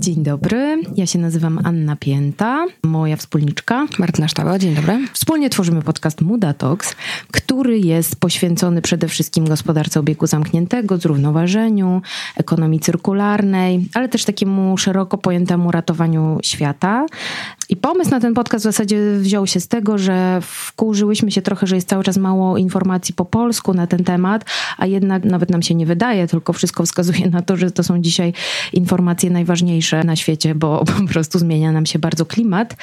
Dzień dobry, ja się nazywam Anna Pięta, moja wspólniczka Martyna Sztawa, dzień dobry. Wspólnie tworzymy podcast Muda Talks, który jest poświęcony przede wszystkim gospodarce obiegu zamkniętego, zrównoważeniu, ekonomii cyrkularnej, ale też takiemu szeroko pojętemu ratowaniu świata. I pomysł na ten podcast w zasadzie wziął się z tego, że wkurzyłyśmy się trochę, że jest cały czas mało informacji po polsku na ten temat, a jednak nawet nam się nie wydaje, tylko wszystko wskazuje na to, że to są dzisiaj informacje najważniejsze na świecie, bo po prostu zmienia nam się bardzo klimat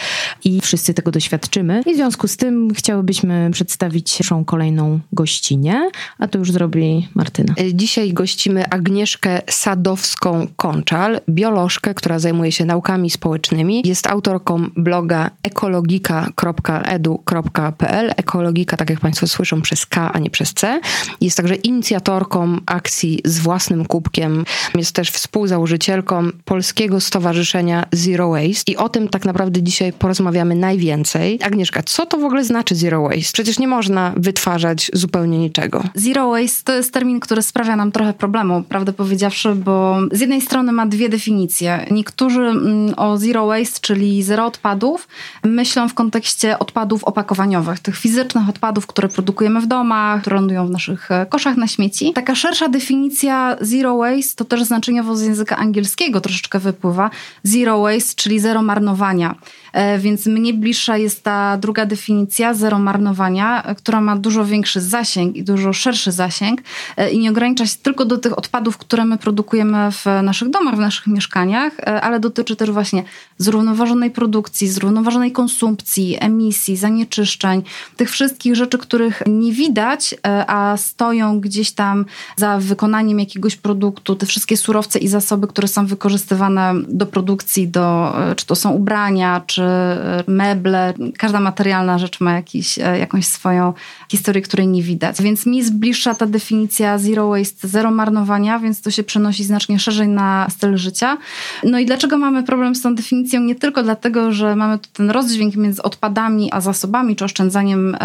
i wszyscy tego doświadczymy. I w związku z tym chciałybyśmy przedstawić naszą kolejną gościnę, a to już zrobi Martyna. Dzisiaj gościmy Agnieszkę Sadowską-Konczal, biolożkę, która zajmuje się naukami społecznymi, jest autorką bloga ekologika.edu.pl. Ekologika, tak jak Państwo słyszą, przez K, a nie przez C. Jest także inicjatorką akcji z własnym kubkiem. Jest też współzałożycielką Polskiego Stowarzyszenia Zero Waste i o tym tak naprawdę dzisiaj porozmawiamy najwięcej. Agnieszka, co to w ogóle znaczy Zero Waste? Przecież nie można wytwarzać zupełnie niczego. Zero Waste to jest termin, który sprawia nam trochę problemu, prawdę powiedziawszy, bo z jednej strony ma dwie definicje. Niektórzy o Zero Waste, czyli zero odpadów, myślą w kontekście odpadów opakowaniowych, tych fizycznych odpadów, które produkujemy w domach, które lądują w naszych koszach na śmieci. Taka szersza definicja Zero Waste to też znaczeniowo z języka angielskiego troszeczkę wypływa. Zero Waste, czyli zero marnowania. Więc mnie bliższa jest ta druga definicja, zero marnowania, która ma dużo większy zasięg i dużo szerszy zasięg i nie ogranicza się tylko do tych odpadów, które my produkujemy w naszych domach, w naszych mieszkaniach, ale dotyczy też właśnie zrównoważonej produkcji, zrównoważonej konsumpcji, emisji, zanieczyszczeń, tych wszystkich rzeczy, których nie widać, a stoją gdzieś tam za wykonaniem jakiegoś produktu, te wszystkie surowce i zasoby, które są wykorzystywane do produkcji, czy to są ubrania, czy meble, każda materialna rzecz ma jakąś swoją historię, której nie widać. Więc mi jest bliższa ta definicja zero waste, zero marnowania, więc to się przenosi znacznie szerzej na styl życia. No i dlaczego mamy problem z tą definicją? Nie tylko dlatego, że mamy tu ten rozdźwięk między odpadami a zasobami, czy oszczędzaniem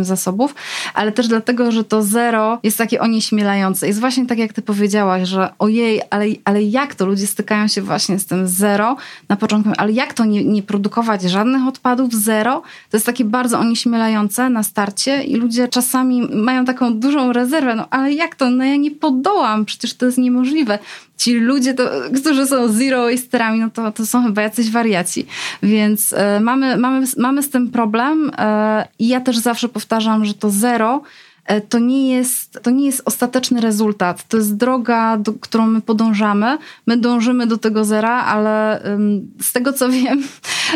zasobów, ale też dlatego, że to zero jest takie onieśmielające. Jest właśnie tak, jak ty powiedziałaś, że ojej, ale jak to? Ludzie stykają się właśnie z tym zero na początku, ale jak to nie produkować żadnych odpadów, zero? To jest takie bardzo onieśmielające na starcie i ludzie czasami mają taką dużą rezerwę, no ale jak to? No ja nie podołam, przecież to jest niemożliwe. Ci ludzie, którzy są zero wasterami, no to są chyba jacyś wariaci. Więc mamy z tym problem i ja też zawsze powtarzam, że to zero to nie jest ostateczny rezultat. To jest droga, którą my podążamy. My dążymy do tego zera, ale z tego, co wiem,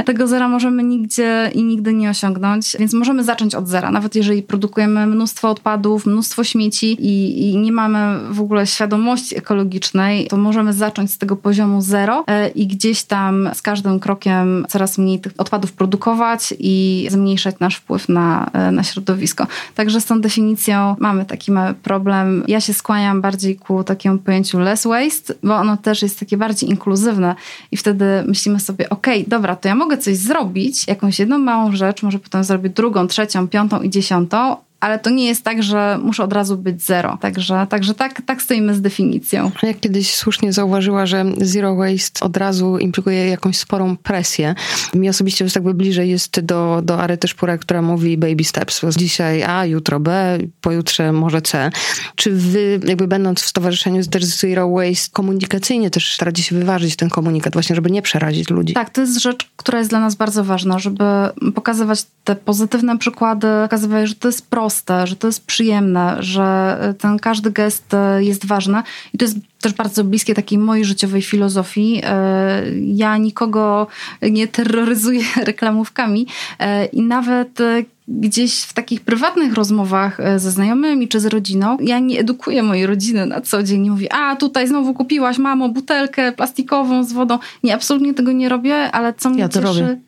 tego zera możemy nigdzie i nigdy nie osiągnąć, więc możemy zacząć od zera. Nawet jeżeli produkujemy mnóstwo odpadów, mnóstwo śmieci i nie mamy w ogóle świadomości ekologicznej, to możemy zacząć z tego poziomu zero i gdzieś tam z każdym krokiem coraz mniej tych odpadów produkować i zmniejszać nasz wpływ na środowisko. Także z tą definicją mamy taki mały problem. Ja się skłaniam bardziej ku takiemu pojęciu less waste, bo ono też jest takie bardziej inkluzywne i wtedy myślimy sobie, okej, dobra, to ja mogę coś zrobić, jakąś jedną małą rzecz, może potem zrobię drugą, trzecią, piątą i dziesiątą, ale to nie jest tak, że muszę od razu być zero. Także tak stoimy z definicją. Jak kiedyś słusznie zauważyła, że zero waste od razu implikuje jakąś sporą presję. Mi osobiście jest jakby bliżej jest do Aryty Szpura, która mówi baby steps. Dzisiaj A, jutro B, pojutrze może C. Czy wy jakby będąc w stowarzyszeniu też zero waste komunikacyjnie też staracie się wyważyć ten komunikat właśnie, żeby nie przerazić ludzi? Tak, to jest rzecz, która jest dla nas bardzo ważna, żeby pokazywać te pozytywne przykłady, pokazywać, że to jest proste, że to jest przyjemne, że ten każdy gest jest ważny i to jest też bardzo bliskie takiej mojej życiowej filozofii. Ja nikogo nie terroryzuję reklamówkami i nawet gdzieś w takich prywatnych rozmowach ze znajomymi czy z rodziną, ja nie edukuję mojej rodziny na co dzień. Nie mówię, a tutaj znowu kupiłaś, mamo, butelkę plastikową z wodą. Nie, absolutnie tego nie robię, ale co mnie cieszy... Robię.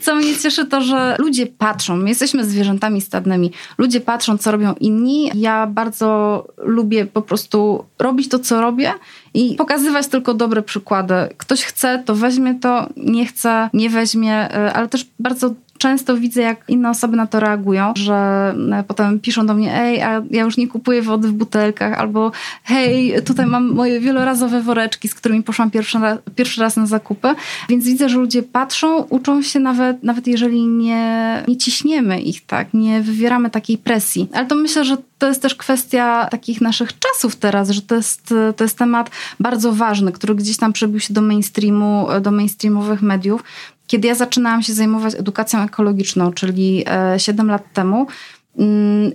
Co mnie cieszy to, że ludzie patrzą, my jesteśmy zwierzętami stadnymi, ludzie patrzą, co robią inni. Ja bardzo lubię po prostu robić to, co robię i pokazywać tylko dobre przykłady. Ktoś chce, to weźmie to, nie chce, nie weźmie, ale też bardzo często widzę, jak inne osoby na to reagują, że potem piszą do mnie: ej, a ja już nie kupuję wody w butelkach, albo hej, tutaj mam moje wielorazowe woreczki, z którymi poszłam pierwszy raz na zakupy. Więc widzę, że ludzie patrzą, uczą się nawet jeżeli nie ciśniemy ich, tak, nie wywieramy takiej presji. Ale to myślę, że to jest też kwestia takich naszych czasów teraz, że to jest temat bardzo ważny, który gdzieś tam przebił się do mainstreamu, do mainstreamowych mediów. Kiedy ja zaczynałam się zajmować edukacją ekologiczną, czyli 7 lat temu,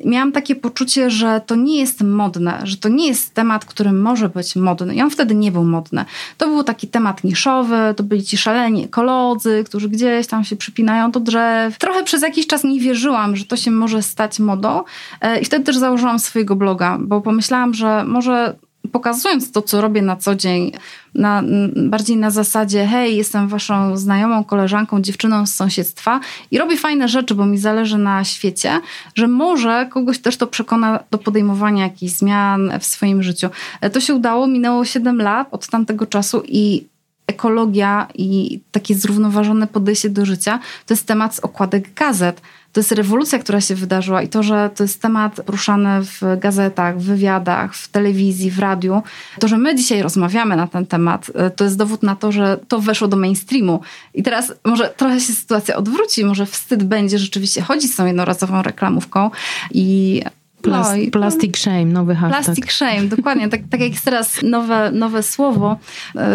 miałam takie poczucie, że to nie jest modne, że to nie jest temat, który może być modny. I on wtedy nie był modny. To był taki temat niszowy, to byli ci szaleni ekolodzy, którzy gdzieś tam się przypinają do drzew. Trochę przez jakiś czas nie wierzyłam, że to się może stać modą. I wtedy też założyłam swojego bloga, bo pomyślałam, że może pokazując to, co robię na co dzień, bardziej na zasadzie: hej, jestem waszą znajomą, koleżanką, dziewczyną z sąsiedztwa i robię fajne rzeczy, bo mi zależy na świecie, że może kogoś też to przekona do podejmowania jakichś zmian w swoim życiu. To się udało, minęło 7 lat od tamtego czasu i ekologia i takie zrównoważone podejście do życia to jest temat z okładek gazet. To jest rewolucja, która się wydarzyła i to, że to jest temat poruszany w gazetach, w wywiadach, w telewizji, w radiu. To, że my dzisiaj rozmawiamy na ten temat, to jest dowód na to, że to weszło do mainstreamu. I teraz może trochę się sytuacja odwróci, może wstyd będzie rzeczywiście chodzić z tą jednorazową reklamówką i... Plastic shame, nowy hashtag. Plastic shame, dokładnie. Tak jak jest teraz nowe słowo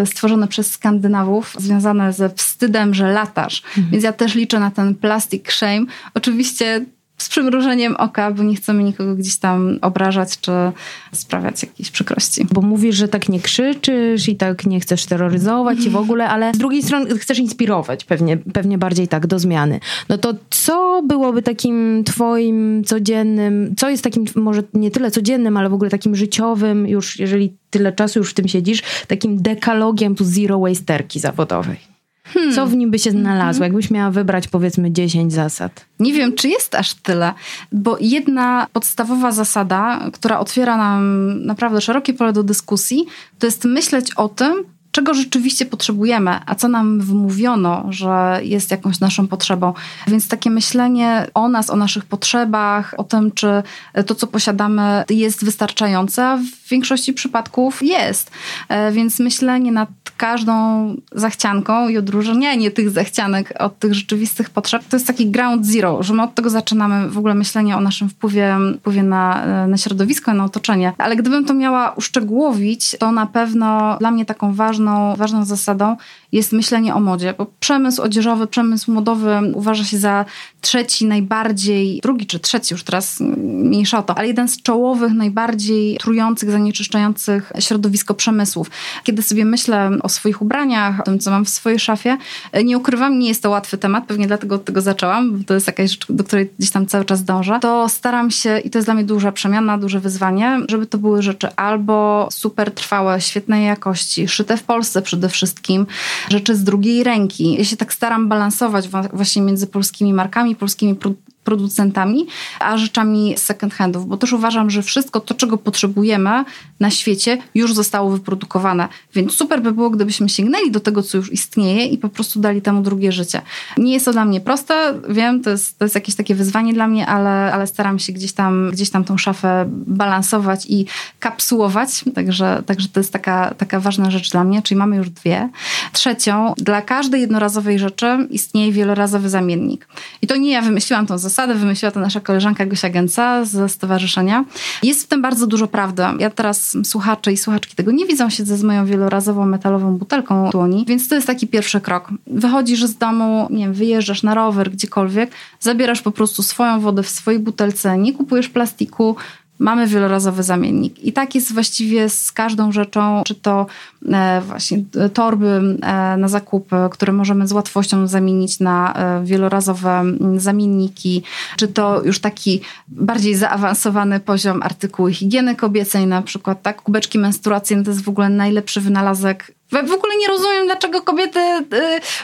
stworzone przez Skandynawów, związane ze wstydem, że latasz. Więc ja też liczę na ten plastic shame. Oczywiście z przymrużeniem oka, bo nie chcemy nikogo gdzieś tam obrażać, czy sprawiać jakieś przykrości. Bo mówisz, że tak nie krzyczysz i tak nie chcesz terroryzować i w ogóle, ale z drugiej strony chcesz inspirować pewnie bardziej tak do zmiany. No to co byłoby takim twoim codziennym, co jest takim może nie tyle codziennym, ale w ogóle takim życiowym, już jeżeli tyle czasu już w tym siedzisz, takim dekalogiem tu zero wasterki zawodowej? Co w nim by się znalazło? Jakbyś miała wybrać powiedzmy 10 zasad? Nie wiem, czy jest aż tyle, bo jedna podstawowa zasada, która otwiera nam naprawdę szerokie pole do dyskusji, to jest myśleć o tym, czego rzeczywiście potrzebujemy, a co nam wmówiono, że jest jakąś naszą potrzebą. Więc takie myślenie o nas, o naszych potrzebach, o tym, czy to, co posiadamy, jest wystarczające, a w większości przypadków jest. Więc myślenie nad każdą zachcianką i odróżnianie tych zachcianek od tych rzeczywistych potrzeb, to jest taki ground zero, że my od tego zaczynamy w ogóle myślenie o naszym wpływie na środowisko, na otoczenie. Ale gdybym to miała uszczegółowić, to na pewno dla mnie taką ważną zasadą jest myślenie o modzie, bo przemysł odzieżowy, przemysł modowy uważa się za drugi czy trzeci, już teraz mniejsza o to, ale jeden z czołowych, najbardziej trujących, zanieczyszczających środowisko przemysłów. Kiedy sobie myślę o swoich ubraniach, o tym, co mam w swojej szafie, nie ukrywam, nie jest to łatwy temat, pewnie dlatego od tego zaczęłam, bo to jest jakaś rzecz, do której gdzieś tam cały czas dążę, to staram się, i to jest dla mnie duża przemiana, duże wyzwanie, żeby to były rzeczy albo super trwałe, świetnej jakości, szyte w Polsce przede wszystkim, rzeczy z drugiej ręki. Ja się tak staram balansować właśnie między polskimi markami, polskimi producentami, a rzeczami second handów, bo też uważam, że wszystko to, czego potrzebujemy na świecie, już zostało wyprodukowane. Więc super by było, gdybyśmy sięgnęli do tego, co już istnieje i po prostu dali temu drugie życie. Nie jest to dla mnie proste, wiem, to jest jakieś takie wyzwanie dla mnie, ale staram się gdzieś tam tą szafę balansować i kapsułować, także to jest taka ważna rzecz dla mnie, czyli mamy już 2. Trzecią, dla każdej jednorazowej rzeczy istnieje wielorazowy zamiennik. I to nie ja wymyśliłam tą zasadę, wymyśliła to nasza koleżanka Gosia Gęca ze stowarzyszenia. Jest w tym bardzo dużo prawdy. Ja teraz, słuchacze i słuchaczki tego nie widzą, siedzę z moją wielorazową metalową butelką w dłoni, więc to jest taki pierwszy krok. Wychodzisz z domu, nie wiem, wyjeżdżasz na rower, gdziekolwiek, zabierasz po prostu swoją wodę w swojej butelce, nie kupujesz plastiku, mamy wielorazowy zamiennik. I tak jest właściwie z każdą rzeczą, czy to właśnie torby na zakupy, które możemy z łatwością zamienić na wielorazowe zamienniki, czy to już taki bardziej zaawansowany poziom artykuły higieny kobiecej na przykład, tak? Kubeczki menstruacyjne to jest w ogóle najlepszy wynalazek W ogóle nie rozumiem, dlaczego kobiety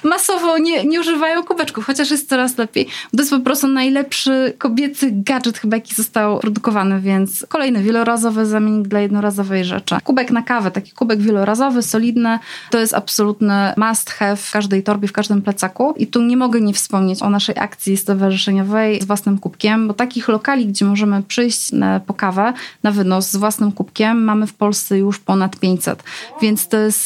masowo nie używają kubeczków, chociaż jest coraz lepiej. To jest po prostu najlepszy kobiecy gadżet chyba, jaki został produkowany, więc kolejny wielorazowy zamiennik dla jednorazowej rzeczy. Kubek na kawę, taki kubek wielorazowy, solidny, to jest absolutny must have w każdej torbie, w każdym plecaku. I tu nie mogę nie wspomnieć o naszej akcji stowarzyszeniowej z własnym kubkiem, bo takich lokali, gdzie możemy przyjść po kawę na wynos z własnym kubkiem, mamy w Polsce już ponad 500, więc to jest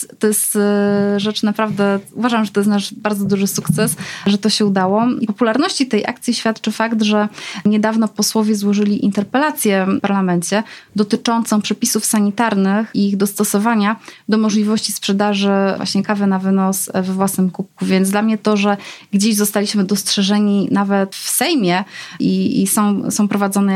rzecz naprawdę, uważam, że to jest nasz bardzo duży sukces, że to się udało. I popularności tej akcji świadczy fakt, że niedawno posłowie złożyli interpelację w parlamencie dotyczącą przepisów sanitarnych i ich dostosowania do możliwości sprzedaży właśnie kawy na wynos we własnym kubku. Więc dla mnie to, że gdzieś zostaliśmy dostrzeżeni nawet w Sejmie i są prowadzone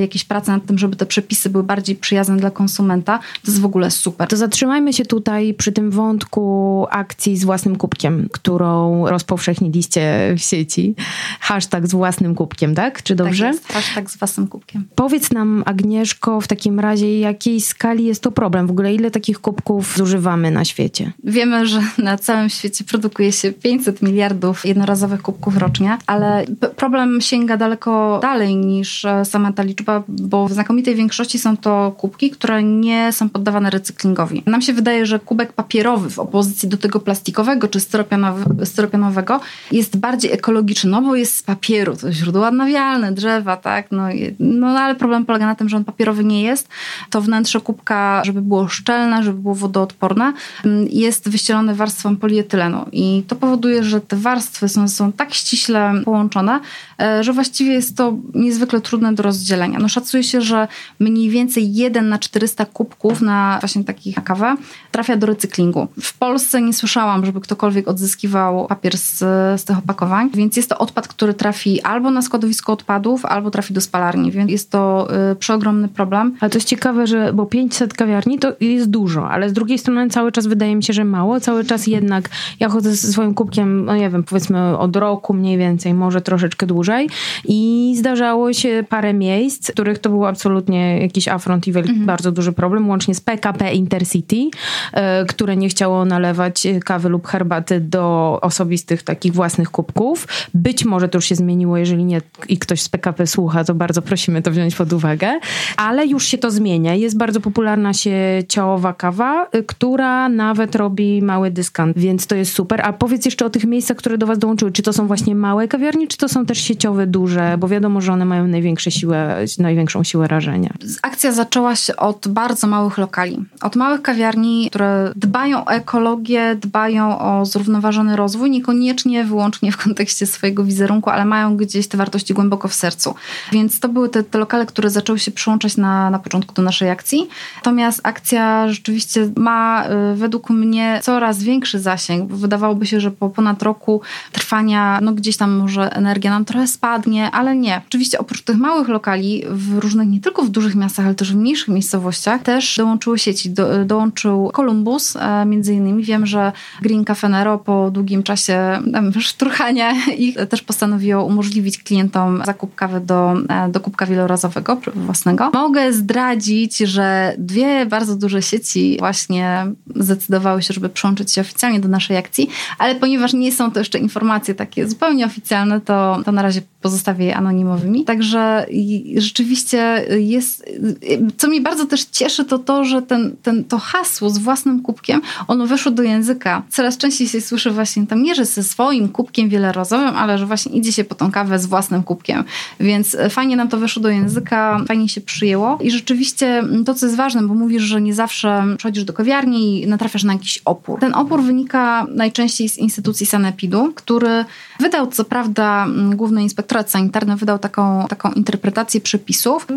jakieś prace nad tym, żeby te przepisy były bardziej przyjazne dla konsumenta, to jest w ogóle super. To zatrzymajmy się tutaj przy tym wątku akcji z własnym kubkiem, którą rozpowszechniliście w sieci. Hashtag z własnym kubkiem, tak? Czy dobrze? Tak jest, hashtag z własnym kubkiem. Powiedz nam, Agnieszko, w takim razie jakiej skali jest to problem? W ogóle ile takich kubków zużywamy na świecie? Wiemy, że na całym świecie produkuje się 500 miliardów jednorazowych kubków rocznie, ale problem sięga daleko dalej niż sama ta liczba, bo w znakomitej większości są to kubki, które nie są poddawane recyklingowi. Nam się wydaje, że kubek papierowy w opozycji do tego plastikowego czy styropianowego jest bardziej ekologiczny, no bo jest z papieru, to źródło odnawialne, drzewa, tak? No ale problem polega na tym, że on papierowy nie jest. To wnętrze kubka, żeby było szczelne, żeby było wodoodporne, jest wyścielone warstwą polietylenu i to powoduje, że te warstwy są tak ściśle połączone, że właściwie jest to niezwykle trudne do rozdzielenia. No szacuje się, że mniej więcej 1 na 400 kubków na właśnie takich kawę trafia do recyklingu. W Polsce nie słyszałam, żeby ktokolwiek odzyskiwał papier z tych opakowań, więc jest to odpad, który trafi albo na składowisko odpadów, albo trafi do spalarni, więc jest to przeogromny problem. Ale to jest ciekawe, że bo 500 kawiarni to jest dużo, ale z drugiej strony cały czas wydaje mi się, że mało, cały czas jednak ja chodzę ze swoim kubkiem, no nie wiem, powiedzmy od roku mniej więcej, może troszeczkę dłużej i zdarzało się parę miejsc, w których to był absolutnie jakiś afront i bardzo duży problem, łącznie z PKP Intercity, które nie chciało nalewać kawy lub herbaty do osobistych takich własnych kubków. Być może to już się zmieniło, jeżeli nie i ktoś z PKP słucha, to bardzo prosimy to wziąć pod uwagę, ale już się to zmienia. Jest bardzo popularna sieciowa kawa, która nawet robi mały dyskant, więc to jest super. A powiedz jeszcze o tych miejscach, które do was dołączyły. Czy to są właśnie małe kawiarnie, czy to są też sieciowe, duże? Bo wiadomo, że one mają największą siłę rażenia. Akcja zaczęła się od bardzo małych lokali. Od małych kawiarni, które dbają o ekologię, dbają o zrównoważony rozwój, niekoniecznie wyłącznie w kontekście swojego wizerunku, ale mają gdzieś te wartości głęboko w sercu. Więc to były te lokale, które zaczęły się przyłączać na początku do naszej akcji. Natomiast akcja rzeczywiście ma według mnie coraz większy zasięg, bo wydawałoby się, że po ponad roku trwania, no gdzieś tam może energia nam trochę spadnie, ale nie. Oczywiście oprócz tych małych lokali w różnych, nie tylko w dużych miastach, ale też w mniejszych miejscowościach też dołączyły sieci. Dołączył Kolumbus, między innymi. Wiem, że Green Café Nero po długim czasie szturchania ich też postanowiło umożliwić klientom zakup kawy do kubka wielorazowego własnego. Mogę zdradzić, że 2 bardzo duże sieci właśnie zdecydowały się, żeby przyłączyć się oficjalnie do naszej akcji, ale ponieważ nie są to jeszcze informacje takie zupełnie oficjalne, to na razie pozostawię je anonimowymi. Także rzeczywiście jest, co mnie bardzo też cieszy, to, że to hasło z własnym kubkiem, ono weszło do języka. Coraz częściej się słyszy właśnie tam nie, że ze swoim kubkiem wielorazowym, ale że właśnie idzie się po tą kawę z własnym kubkiem. Więc fajnie nam to weszło do języka, fajnie się przyjęło. I rzeczywiście to, co jest ważne, bo mówisz, że nie zawsze przychodzisz do kawiarni i natrafiasz na jakiś opór. Ten opór wynika najczęściej z instytucji sanepidu, który wydał, co prawda, Główny Inspektorat Sanitarny wydał taką interpretację przepisów. No,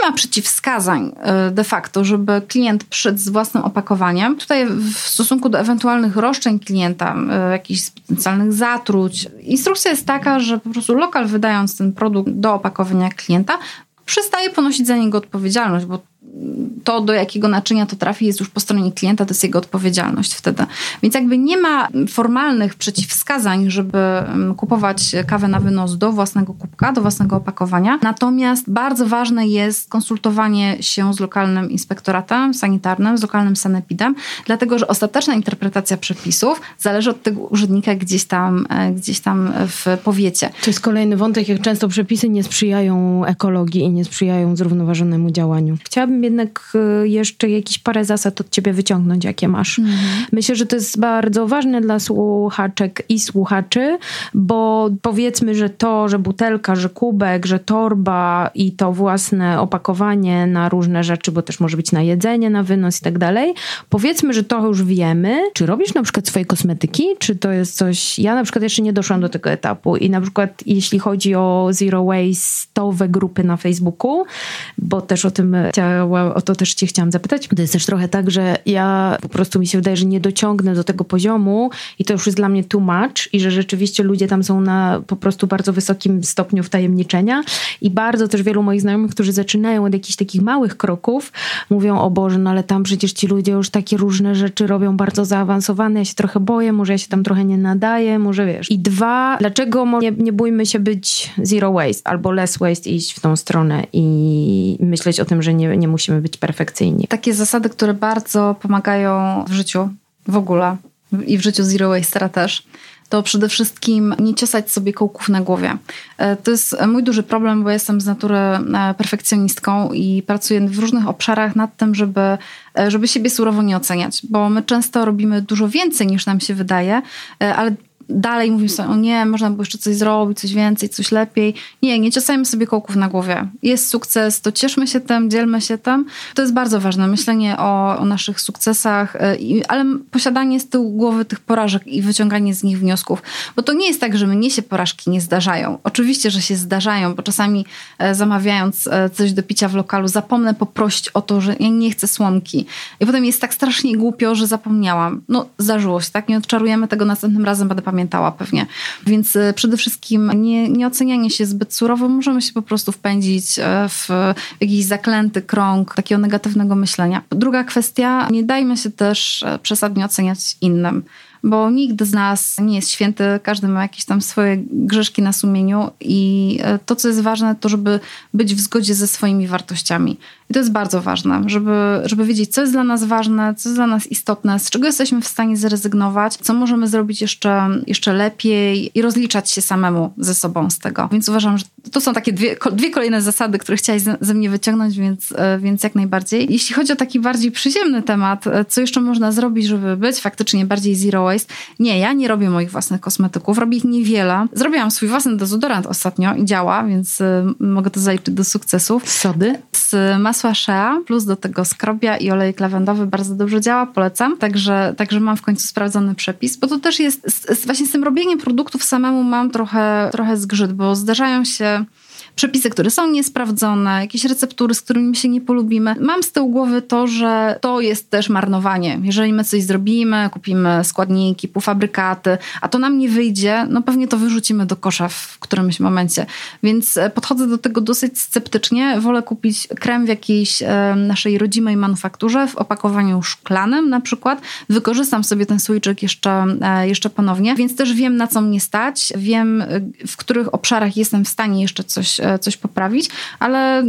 nie ma przeciwwskazań de facto, żeby klient przyszedł z własnym opakowaniem. Tutaj w stosunku do ewentualnych roszczeń klienta, jakichś specjalnych zatruć. Instrukcja jest taka, że po prostu lokal wydając ten produkt do opakowania klienta, przestaje ponosić za niego odpowiedzialność, bo to, do jakiego naczynia to trafi, jest już po stronie klienta, to jest jego odpowiedzialność wtedy. Więc jakby nie ma formalnych przeciwwskazań, żeby kupować kawę na wynos do własnego kubka, do własnego opakowania. Natomiast bardzo ważne jest konsultowanie się z lokalnym inspektoratem sanitarnym, z lokalnym sanepidem, dlatego, że ostateczna interpretacja przepisów zależy od tego urzędnika gdzieś tam w powiecie. To jest kolejny wątek, jak często przepisy nie sprzyjają ekologii i nie sprzyjają zrównoważonemu działaniu. Chciałabym jednak jeszcze jakieś parę zasad od ciebie wyciągnąć, jakie masz. Mhm. Myślę, że to jest bardzo ważne dla słuchaczek i słuchaczy, bo powiedzmy, że to, że butelka, że kubek, że torba i to własne opakowanie na różne rzeczy, bo też może być na jedzenie, na wynos i tak dalej. Powiedzmy, że to już wiemy. Czy robisz na przykład swoje kosmetyki? Czy to jest coś... Ja na przykład jeszcze nie doszłam do tego etapu i na przykład jeśli chodzi o Zero Waste'owe grupy na Facebooku, bo też o to też cię chciałam zapytać. To jest też trochę tak, że ja po prostu mi się wydaje, że nie dociągnę do tego poziomu i to już jest dla mnie too much i że rzeczywiście ludzie tam są na po prostu bardzo wysokim stopniu wtajemniczenia i bardzo też wielu moich znajomych, którzy zaczynają od jakichś takich małych kroków, mówią: o Boże, no ale tam przecież ci ludzie już takie różne rzeczy robią bardzo zaawansowane, ja się trochę boję, może ja się tam trochę nie nadaję, może wiesz. I dwa, dlaczego nie bójmy się być zero waste albo less waste, iść w tą stronę i myśleć o tym, że nie musimy być perfekcyjni. Takie zasady, które bardzo pomagają w życiu w ogóle i w życiu zero wastera też, to przede wszystkim nie ciosać sobie kołków na głowie. To jest mój duży problem, bo jestem z natury perfekcjonistką i pracuję w różnych obszarach nad tym, żeby siebie surowo nie oceniać, bo my często robimy dużo więcej niż nam się wydaje, ale dalej mówimy sobie: o nie, można było jeszcze coś zrobić, coś więcej, coś lepiej. Nie ciosajmy sobie kołków na głowie. Jest sukces, to cieszmy się tym, dzielmy się tym. To jest bardzo ważne, myślenie o naszych sukcesach, ale posiadanie z tyłu głowy tych porażek i wyciąganie z nich wniosków. Bo to nie jest tak, że mnie się porażki nie zdarzają. Oczywiście, że się zdarzają, bo czasami zamawiając coś do picia w lokalu, zapomnę poprosić o to, że ja nie chcę słomki. I potem jest tak strasznie głupio, że zapomniałam. No, zdarzyło się, tak? Nie odczarujemy tego, następnym razem będę pamiętała pewnie. Więc przede wszystkim nie ocenianie się zbyt surowo, możemy się po prostu wpędzić w jakiś zaklęty krąg takiego negatywnego myślenia. Druga kwestia, nie dajmy się też przesadnie oceniać innym, bo nikt z nas nie jest święty, każdy ma jakieś tam swoje grzeszki na sumieniu i to, co jest ważne, to żeby być w zgodzie ze swoimi wartościami. I to jest bardzo ważne, żeby wiedzieć, co jest dla nas ważne, co jest dla nas istotne, z czego jesteśmy w stanie zrezygnować, co możemy zrobić jeszcze lepiej i rozliczać się samemu ze sobą z tego. Więc uważam, że to są takie dwie kolejne zasady, które chciałaś ze mnie wyciągnąć, więc jak najbardziej. Jeśli chodzi o taki bardziej przyziemny temat, co jeszcze można zrobić, żeby być faktycznie bardziej zero waste? Nie, ja nie robię moich własnych kosmetyków, robię ich niewiele. Zrobiłam swój własny dezodorant ostatnio i działa, więc mogę to zaliczyć do sukcesów. Sody? Z masła Shea, plus do tego skrobia i olejek lawendowy bardzo dobrze działa, polecam. Także mam w końcu sprawdzony przepis, bo to też jest, właśnie z tym robieniem produktów samemu mam trochę zgrzyt, bo zdarzają się przepisy, które są niesprawdzone, jakieś receptury, z którymi się nie polubimy. Mam z tyłu głowy to, że to jest też marnowanie. Jeżeli my coś zrobimy, kupimy składniki, półfabrykaty, a to nam nie wyjdzie, no pewnie to wyrzucimy do kosza w którymś momencie. Więc podchodzę do tego dosyć sceptycznie. Wolę kupić krem w jakiejś naszej rodzimej manufakturze, w opakowaniu szklanym na przykład. Wykorzystam sobie ten słoiczek jeszcze ponownie, więc też wiem, na co mnie stać. Wiem, w których obszarach jestem w stanie jeszcze coś poprawić, ale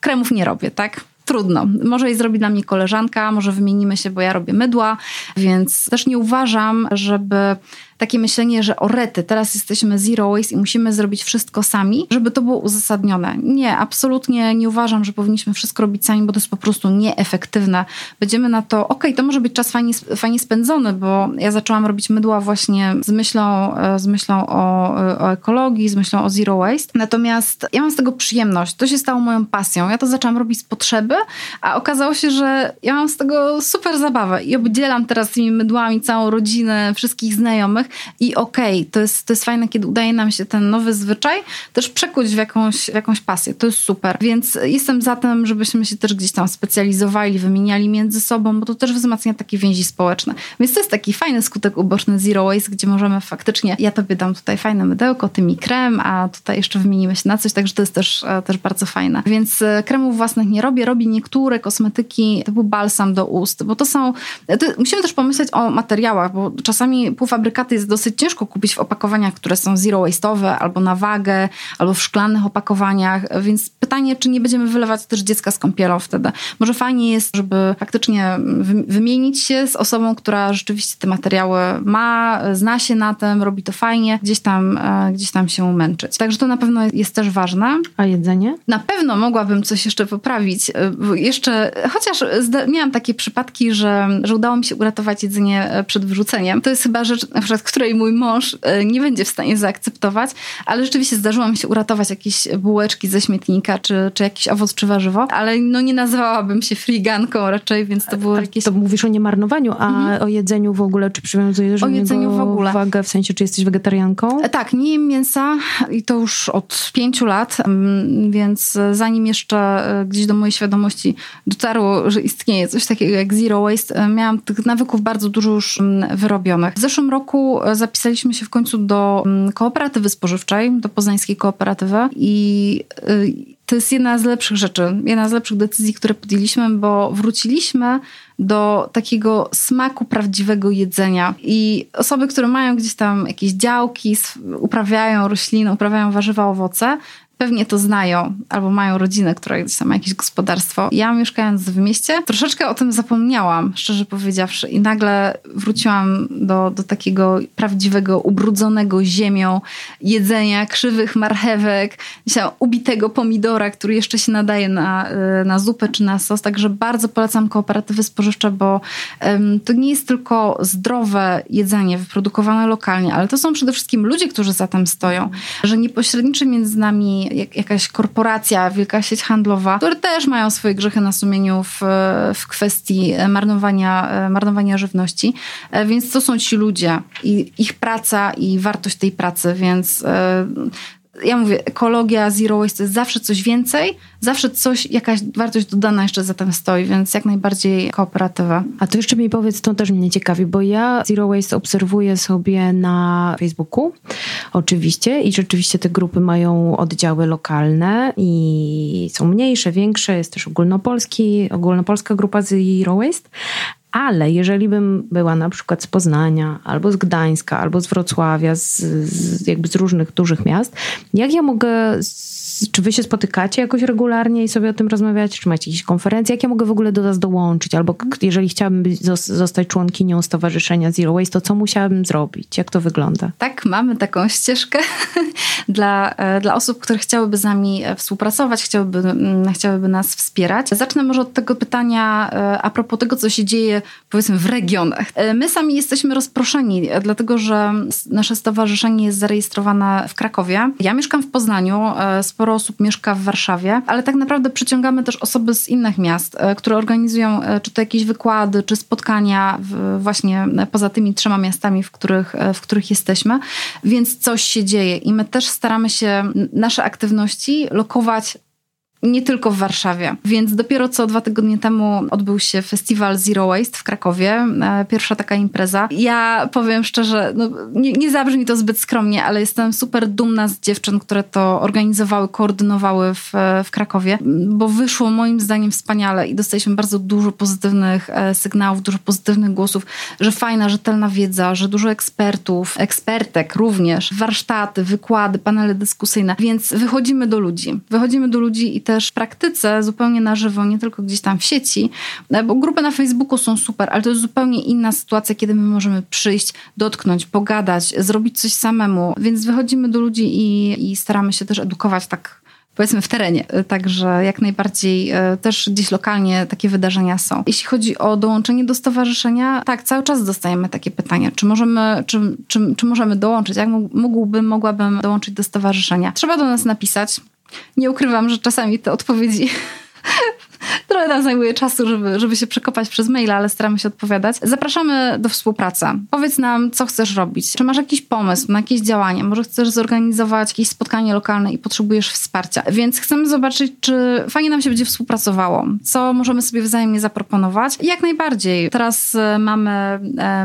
kremów nie robię, tak? Trudno. Może jej zrobi dla mnie koleżanka, może wymienimy się, bo ja robię mydła, więc też nie uważam, żeby takie myślenie, że o rety, teraz jesteśmy zero waste i musimy zrobić wszystko sami, żeby to było uzasadnione. Nie, absolutnie nie uważam, że powinniśmy wszystko robić sami, bo to jest po prostu nieefektywne. Będziemy na to, to może być czas fajnie spędzony, bo ja zaczęłam robić mydła właśnie z myślą o ekologii, z myślą o zero waste. Natomiast ja mam z tego przyjemność. To się stało moją pasją. Ja to zaczęłam robić z potrzeby, a okazało się, że ja mam z tego super zabawę i obdzielam teraz tymi mydłami całą rodzinę, wszystkich znajomych, i okej, to jest fajne, kiedy udaje nam się ten nowy zwyczaj też przekuć w jakąś pasję. To jest super. Więc jestem za tym, żebyśmy się też gdzieś tam specjalizowali, wymieniali między sobą, bo to też wzmacnia takie więzi społeczne. Więc to jest taki fajny skutek uboczny Zero Waste, gdzie możemy faktycznie, ja tobie dam tutaj fajne mydełko, ty mi krem, a tutaj jeszcze wymienimy się na coś, także to jest też bardzo fajne. Więc kremów własnych nie robię niektóre kosmetyki typu balsam do ust, bo to są... musimy też pomyśleć o materiałach, bo czasami półfabrykaty jest dosyć ciężko kupić w opakowaniach, które są zero waste'owe, albo na wagę, albo w szklanych opakowaniach, więc pytanie, czy nie będziemy wylewać też dziecka z kąpielą wtedy. Może fajnie jest, żeby faktycznie wymienić się z osobą, która rzeczywiście te materiały ma, zna się na tym, robi to fajnie, gdzieś tam się męczyć. Także to na pewno jest też ważne. A jedzenie? Na pewno mogłabym coś jeszcze poprawić. Jeszcze, chociaż miałam takie przypadki, że udało mi się uratować jedzenie przed wyrzuceniem. To jest chyba rzecz, na przykład, której mój mąż nie będzie w stanie zaakceptować, ale rzeczywiście zdarzyło mi się uratować jakieś bułeczki ze śmietnika, czy jakiś owoc, czy warzywo, ale no nie nazwałabym się friganką raczej, więc to było jakieś... To mówisz o niemarnowaniu, a o jedzeniu w ogóle, czy przywiązujesz do niego w ogóle uwagę, w sensie, czy jesteś wegetarianką? Tak, nie jem mięsa i to już od 5 lat, więc zanim jeszcze gdzieś do mojej świadomości dotarło, że istnieje coś takiego jak zero waste, miałam tych nawyków bardzo dużo już wyrobionych. W zeszłym roku zapisaliśmy się w końcu do kooperatywy spożywczej, do poznańskiej kooperatywy i to jest jedna z lepszych rzeczy, jedna z lepszych decyzji, które podjęliśmy, bo wróciliśmy do takiego smaku prawdziwego jedzenia. I osoby, które mają gdzieś tam jakieś działki, uprawiają rośliny, uprawiają warzywa, owoce, pewnie to znają, albo mają rodzinę, która gdzieś tam ma jakieś gospodarstwo. Ja, mieszkając w mieście, troszeczkę o tym zapomniałam, szczerze powiedziawszy. I nagle wróciłam do takiego prawdziwego, ubrudzonego ziemią jedzenia, krzywych marchewek, ubitego pomidora, który jeszcze się nadaje na zupę czy na sos. Także bardzo polecam kooperatywy spożywcze, bo to nie jest tylko zdrowe jedzenie wyprodukowane lokalnie, ale to są przede wszystkim ludzie, którzy za tym stoją. Że nie pośredniczy między nami jakaś korporacja, wielka sieć handlowa, które też mają swoje grzechy na sumieniu w kwestii marnowania żywności. Więc to są ci ludzie i ich praca i wartość tej pracy, więc... Ja mówię, ekologia, zero waste, to jest zawsze coś więcej, zawsze coś, jakaś wartość dodana jeszcze za tym stoi, więc jak najbardziej kooperatywa. A to jeszcze mi powiedz, to też mnie ciekawi, bo ja zero waste obserwuję sobie na Facebooku, oczywiście, i rzeczywiście te grupy mają oddziały lokalne i są mniejsze, większe, jest też ogólnopolska grupa zero waste. Ale jeżeli bym była na przykład z Poznania, albo z Gdańska, albo z Wrocławia, jakby z różnych dużych miast, jak ja mogę... Czy wy się spotykacie jakoś regularnie i sobie o tym rozmawiacie? Czy macie jakieś konferencje? Jak ja mogę w ogóle do was dołączyć? Albo jeżeli chciałabym zostać członkinią Stowarzyszenia Zero Waste, to co musiałabym zrobić? Jak to wygląda? Tak, mamy taką ścieżkę dla osób, które chciałyby z nami współpracować, chciałyby nas wspierać. Zacznę może od tego pytania a propos tego, co się dzieje, powiedzmy, w regionach. My sami jesteśmy rozproszeni, dlatego że nasze stowarzyszenie jest zarejestrowane w Krakowie. Ja mieszkam w Poznaniu, sporo osób mieszka w Warszawie, ale tak naprawdę przyciągamy też osoby z innych miast, które organizują czy to jakieś wykłady, czy spotkania właśnie poza tymi trzema miastami, w których jesteśmy, więc coś się dzieje i my też staramy się nasze aktywności lokować nie tylko w Warszawie. Więc dopiero co 2 tygodnie temu odbył się festiwal Zero Waste w Krakowie. Pierwsza taka impreza. Ja powiem szczerze, nie zabrzmi to zbyt skromnie, ale jestem super dumna z dziewczyn, które to organizowały, koordynowały w Krakowie, bo wyszło moim zdaniem wspaniale i dostaliśmy bardzo dużo pozytywnych sygnałów, dużo pozytywnych głosów, że fajna, rzetelna wiedza, że dużo ekspertów, ekspertek również, warsztaty, wykłady, panele dyskusyjne. Więc wychodzimy do ludzi i też w praktyce zupełnie na żywo, nie tylko gdzieś tam w sieci, bo grupy na Facebooku są super, ale to jest zupełnie inna sytuacja, kiedy my możemy przyjść, dotknąć, pogadać, zrobić coś samemu, więc wychodzimy do ludzi i staramy się też edukować tak, powiedzmy, w terenie. Także jak najbardziej też gdzieś lokalnie takie wydarzenia są. Jeśli chodzi o dołączenie do stowarzyszenia, tak, cały czas dostajemy takie pytania. Czy możemy dołączyć? Jak mogłabym dołączyć do stowarzyszenia? Trzeba do nas napisać. Nie ukrywam, że czasami te odpowiedzi Trochę nam zajmuje czasu, żeby się przekopać przez maila, ale staramy się odpowiadać. Zapraszamy do współpracy. Powiedz nam, co chcesz robić. Czy masz jakiś pomysł na jakieś działanie? Może chcesz zorganizować jakieś spotkanie lokalne i potrzebujesz wsparcia. Więc chcemy zobaczyć, czy fajnie nam się będzie współpracowało. Co możemy sobie wzajemnie zaproponować? Jak najbardziej. Teraz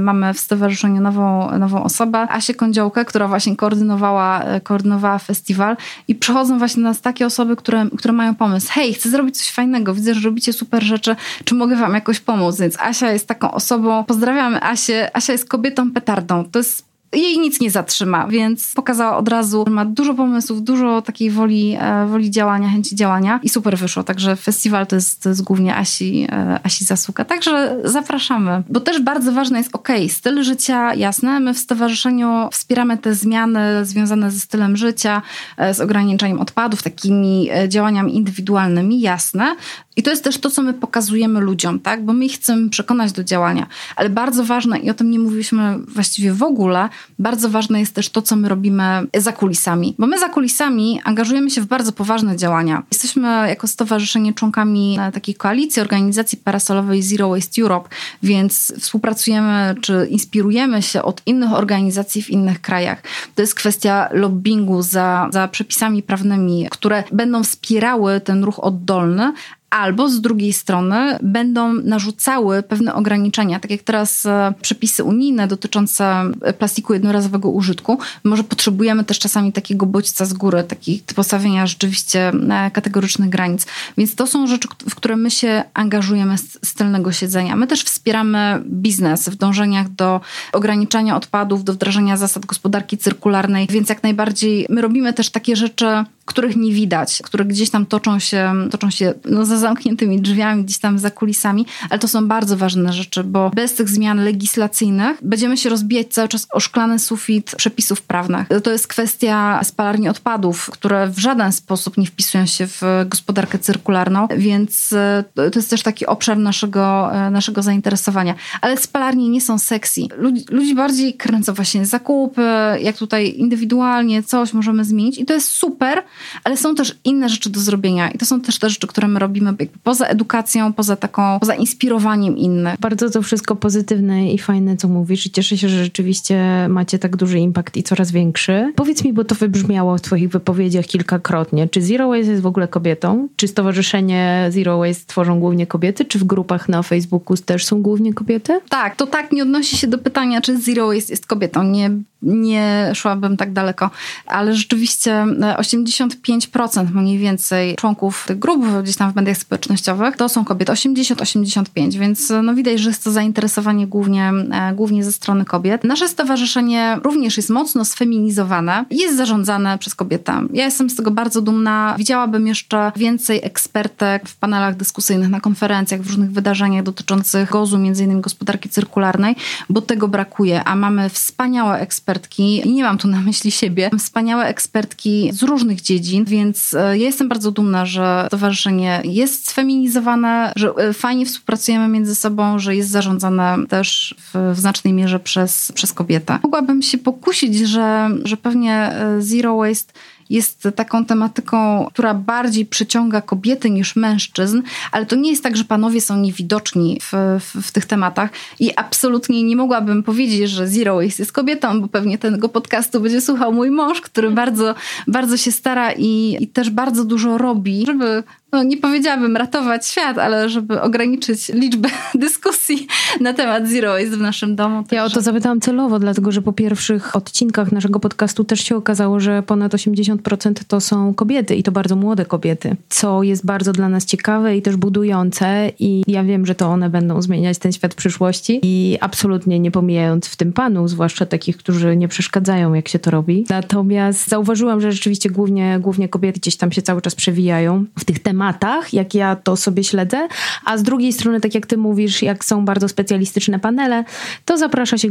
mamy w stowarzyszeniu nową osobę, Asię Kądziołkę, która właśnie koordynowała festiwal i przychodzą właśnie do nas takie osoby, które mają pomysł. Hej, chcę zrobić coś fajnego, widzę, że robicie super rzeczy, czy mogę wam jakoś pomóc? Więc Asia jest taką osobą, pozdrawiamy Asię, Asia jest kobietą petardą, to jest jej nic nie zatrzyma, więc pokazała od razu, że ma dużo pomysłów, dużo takiej woli działania, chęci działania i super wyszło, także festiwal to jest głównie Asi zasługa. Także zapraszamy, bo też bardzo ważne jest styl życia, jasne, my w stowarzyszeniu wspieramy te zmiany związane ze stylem życia, z ograniczaniem odpadów, takimi działaniami indywidualnymi, jasne. I to jest też to, co my pokazujemy ludziom, tak? Bo my ich chcemy przekonać do działania. Ale bardzo ważne, i o tym nie mówiliśmy właściwie w ogóle, bardzo ważne jest też to, co my robimy za kulisami. Bo my za kulisami angażujemy się w bardzo poważne działania. Jesteśmy jako stowarzyszenie członkami takiej koalicji, organizacji parasolowej Zero Waste Europe, więc współpracujemy czy inspirujemy się od innych organizacji w innych krajach. To jest kwestia lobbingu za przepisami prawnymi, które będą wspierały ten ruch oddolny, albo z drugiej strony będą narzucały pewne ograniczenia. Tak jak teraz przepisy unijne dotyczące plastiku jednorazowego użytku. Może potrzebujemy też czasami takiego bodźca z góry, takich postawienia rzeczywiście kategorycznych granic. Więc to są rzeczy, w które my się angażujemy z tylnego siedzenia. My też wspieramy biznes w dążeniach do ograniczania odpadów, do wdrażania zasad gospodarki cyrkularnej. Więc jak najbardziej my robimy też takie rzeczy, których nie widać, które gdzieś tam toczą się za zamkniętymi drzwiami, gdzieś tam za kulisami, ale to są bardzo ważne rzeczy, bo bez tych zmian legislacyjnych będziemy się rozbijać cały czas o szklany sufit przepisów prawnych. To jest kwestia spalarni odpadów, które w żaden sposób nie wpisują się w gospodarkę cyrkularną, więc to jest też taki obszar naszego zainteresowania. Ale spalarnie nie są sexy. Ludzi bardziej kręcą właśnie zakupy, jak tutaj indywidualnie coś możemy zmienić i to jest super, ale są też inne rzeczy do zrobienia i to są też te rzeczy, które my robimy poza edukacją, poza inspirowaniem innych. Bardzo to wszystko pozytywne i fajne, co mówisz i cieszę się, że rzeczywiście macie tak duży impact i coraz większy. Powiedz mi, bo to wybrzmiało w twoich wypowiedziach kilkakrotnie. Czy Zero Waste jest w ogóle kobietą? Czy stowarzyszenie Zero Waste tworzą głównie kobiety? Czy w grupach na Facebooku też są głównie kobiety? Tak, to tak nie odnosi się do pytania, czy Zero Waste jest kobietą. Nie szłabym tak daleko, ale rzeczywiście 85% mniej więcej członków tych grup gdzieś tam w mediach społecznościowych to są kobiety, 80-85, więc widać, że jest to zainteresowanie głównie ze strony kobiet. Nasze stowarzyszenie również jest mocno sfeminizowane, jest zarządzane przez kobietę. Ja jestem z tego bardzo dumna, widziałabym jeszcze więcej ekspertek w panelach dyskusyjnych, na konferencjach, w różnych wydarzeniach dotyczących GOZ-u, między innymi gospodarki cyrkularnej, bo tego brakuje, a mamy wspaniałe ekspertki, i nie mam tu na myśli siebie, wspaniałe ekspertki z różnych dziedzin, więc ja jestem bardzo dumna, że stowarzyszenie jest sfeminizowane, że fajnie współpracujemy między sobą, że jest zarządzane też w znacznej mierze przez kobietę. Mogłabym się pokusić, że pewnie Zero Waste jest taką tematyką, która bardziej przyciąga kobiety niż mężczyzn, ale to nie jest tak, że panowie są niewidoczni w tych tematach i absolutnie nie mogłabym powiedzieć, że Zero Waste jest kobietą, bo pewnie tego podcastu będzie słuchał mój mąż, który bardzo, bardzo się stara i też bardzo dużo robi, żeby... nie powiedziałabym ratować świat, ale żeby ograniczyć liczbę dyskusji na temat Zero Waste w naszym domu. Także. Ja o to zapytałam celowo, dlatego że po pierwszych odcinkach naszego podcastu też się okazało, że ponad 80% to są kobiety i to bardzo młode kobiety, co jest bardzo dla nas ciekawe i też budujące i ja wiem, że to one będą zmieniać ten świat przyszłości i absolutnie nie pomijając w tym panów, zwłaszcza takich, którzy nie przeszkadzają, jak się to robi. Natomiast zauważyłam, że rzeczywiście głównie kobiety gdzieś tam się cały czas przewijają w tych tematach, jak ja to sobie śledzę, a z drugiej strony, tak jak ty mówisz, jak są bardzo specjalistyczne panele, to zaprasza się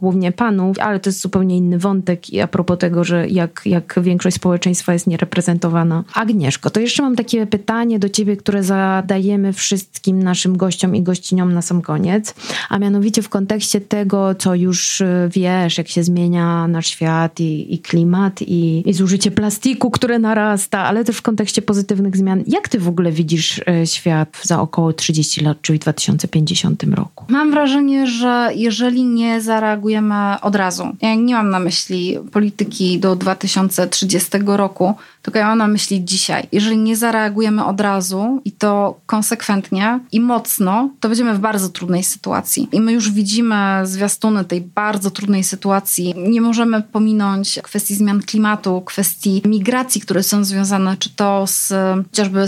głównie panów, ale to jest zupełnie inny wątek i a propos tego, że jak większość społeczeństwa jest niereprezentowana. Agnieszko, to jeszcze mam takie pytanie do ciebie, które zadajemy wszystkim naszym gościom i gościniom na sam koniec, a mianowicie w kontekście tego, co już wiesz, jak się zmienia nasz świat i klimat i zużycie plastiku, które narasta, ale też w kontekście pozytywnych zmian Jak ty w ogóle widzisz świat za około 30 lat, czyli w 2050 roku? Mam wrażenie, że jeżeli nie zareagujemy od razu, ja nie mam na myśli polityki do 2030 roku, tylko ja mam na myśli dzisiaj. Jeżeli nie zareagujemy od razu i to konsekwentnie i mocno, to będziemy w bardzo trudnej sytuacji. I my już widzimy zwiastuny tej bardzo trudnej sytuacji. Nie możemy pominąć kwestii zmian klimatu, kwestii migracji, które są związane czy to z, chociażby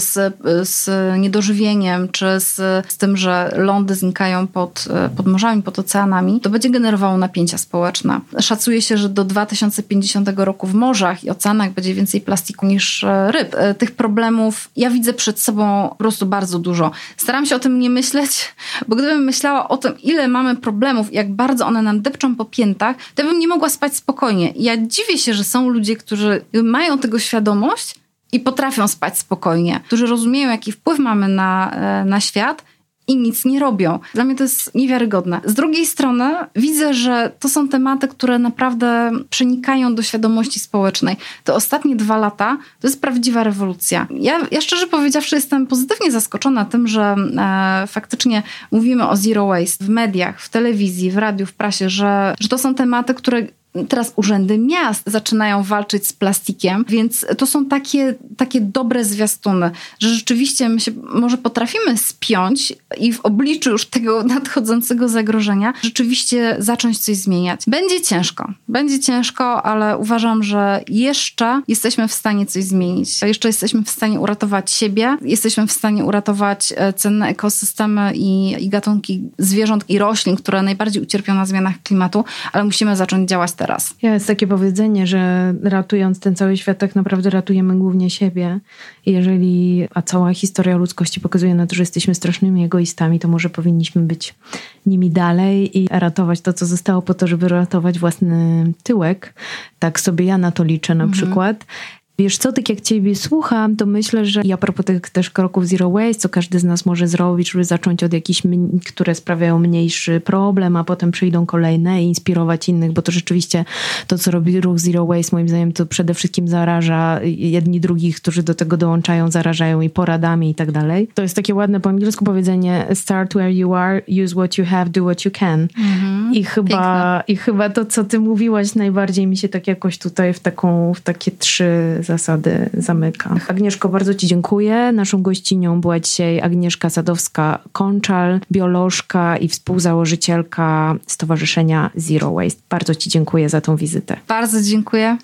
z niedożywieniem, czy z tym, że lądy znikają pod morzami, pod oceanami. To będzie generowało napięcia społeczne. Szacuje się, że do 2050 roku w morzach i oceanach będzie więcej plastiku niż ryb. Tych problemów ja widzę przed sobą po prostu bardzo dużo. Staram się o tym nie myśleć, bo gdybym myślała o tym, ile mamy problemów i jak bardzo one nam depczą po piętach, to bym nie mogła spać spokojnie. Ja dziwię się, że są ludzie, którzy mają tego świadomość i potrafią spać spokojnie, którzy rozumieją, jaki wpływ mamy na świat i nic nie robią. Dla mnie to jest niewiarygodne. Z drugiej strony widzę, że to są tematy, które naprawdę przenikają do świadomości społecznej. Te ostatnie 2 lata to jest prawdziwa rewolucja. Ja szczerze powiedziawszy jestem pozytywnie zaskoczona tym, że faktycznie mówimy o zero waste w mediach, w telewizji, w radiu, w prasie, że to są tematy, które teraz urzędy miast zaczynają walczyć z plastikiem, więc to są takie dobre zwiastuny, że rzeczywiście my się może potrafimy spiąć i w obliczu już tego nadchodzącego zagrożenia rzeczywiście zacząć coś zmieniać. Będzie ciężko, ale uważam, że jeszcze jesteśmy w stanie coś zmienić. Jeszcze jesteśmy w stanie uratować siebie, jesteśmy w stanie uratować cenne ekosystemy i gatunki zwierząt i roślin, które najbardziej ucierpią na zmianach klimatu, ale musimy zacząć działać teraz. Jest takie powiedzenie, że ratując ten cały świat, tak naprawdę ratujemy głównie siebie. A cała historia ludzkości pokazuje na to, że jesteśmy strasznymi egoistami, to może powinniśmy być nimi dalej i ratować to, co zostało po to, żeby ratować własny tyłek. Tak sobie ja na to liczę na przykład. Wiesz co, tak jak ciebie słucham, to myślę, że a propos tych też kroków zero waste, co każdy z nas może zrobić, żeby zacząć od jakichś, które sprawiają mniejszy problem, a potem przyjdą kolejne i inspirować innych, bo to rzeczywiście to, co robi ruch zero waste, moim zdaniem to przede wszystkim zaraża jedni drugich, którzy do tego dołączają, zarażają i poradami i tak dalej. To jest takie ładne po angielsku powiedzenie start where you are, use what you have, do what you can. I chyba to, co ty mówiłaś, najbardziej mi się tak jakoś tutaj w takie 3 zasady zamyka. Agnieszko, bardzo ci dziękuję. Naszą gościnią była dzisiaj Agnieszka Sadowska-Konczal, biolożka i współzałożycielka Stowarzyszenia Zero Waste. Bardzo ci dziękuję za tą wizytę. Bardzo dziękuję.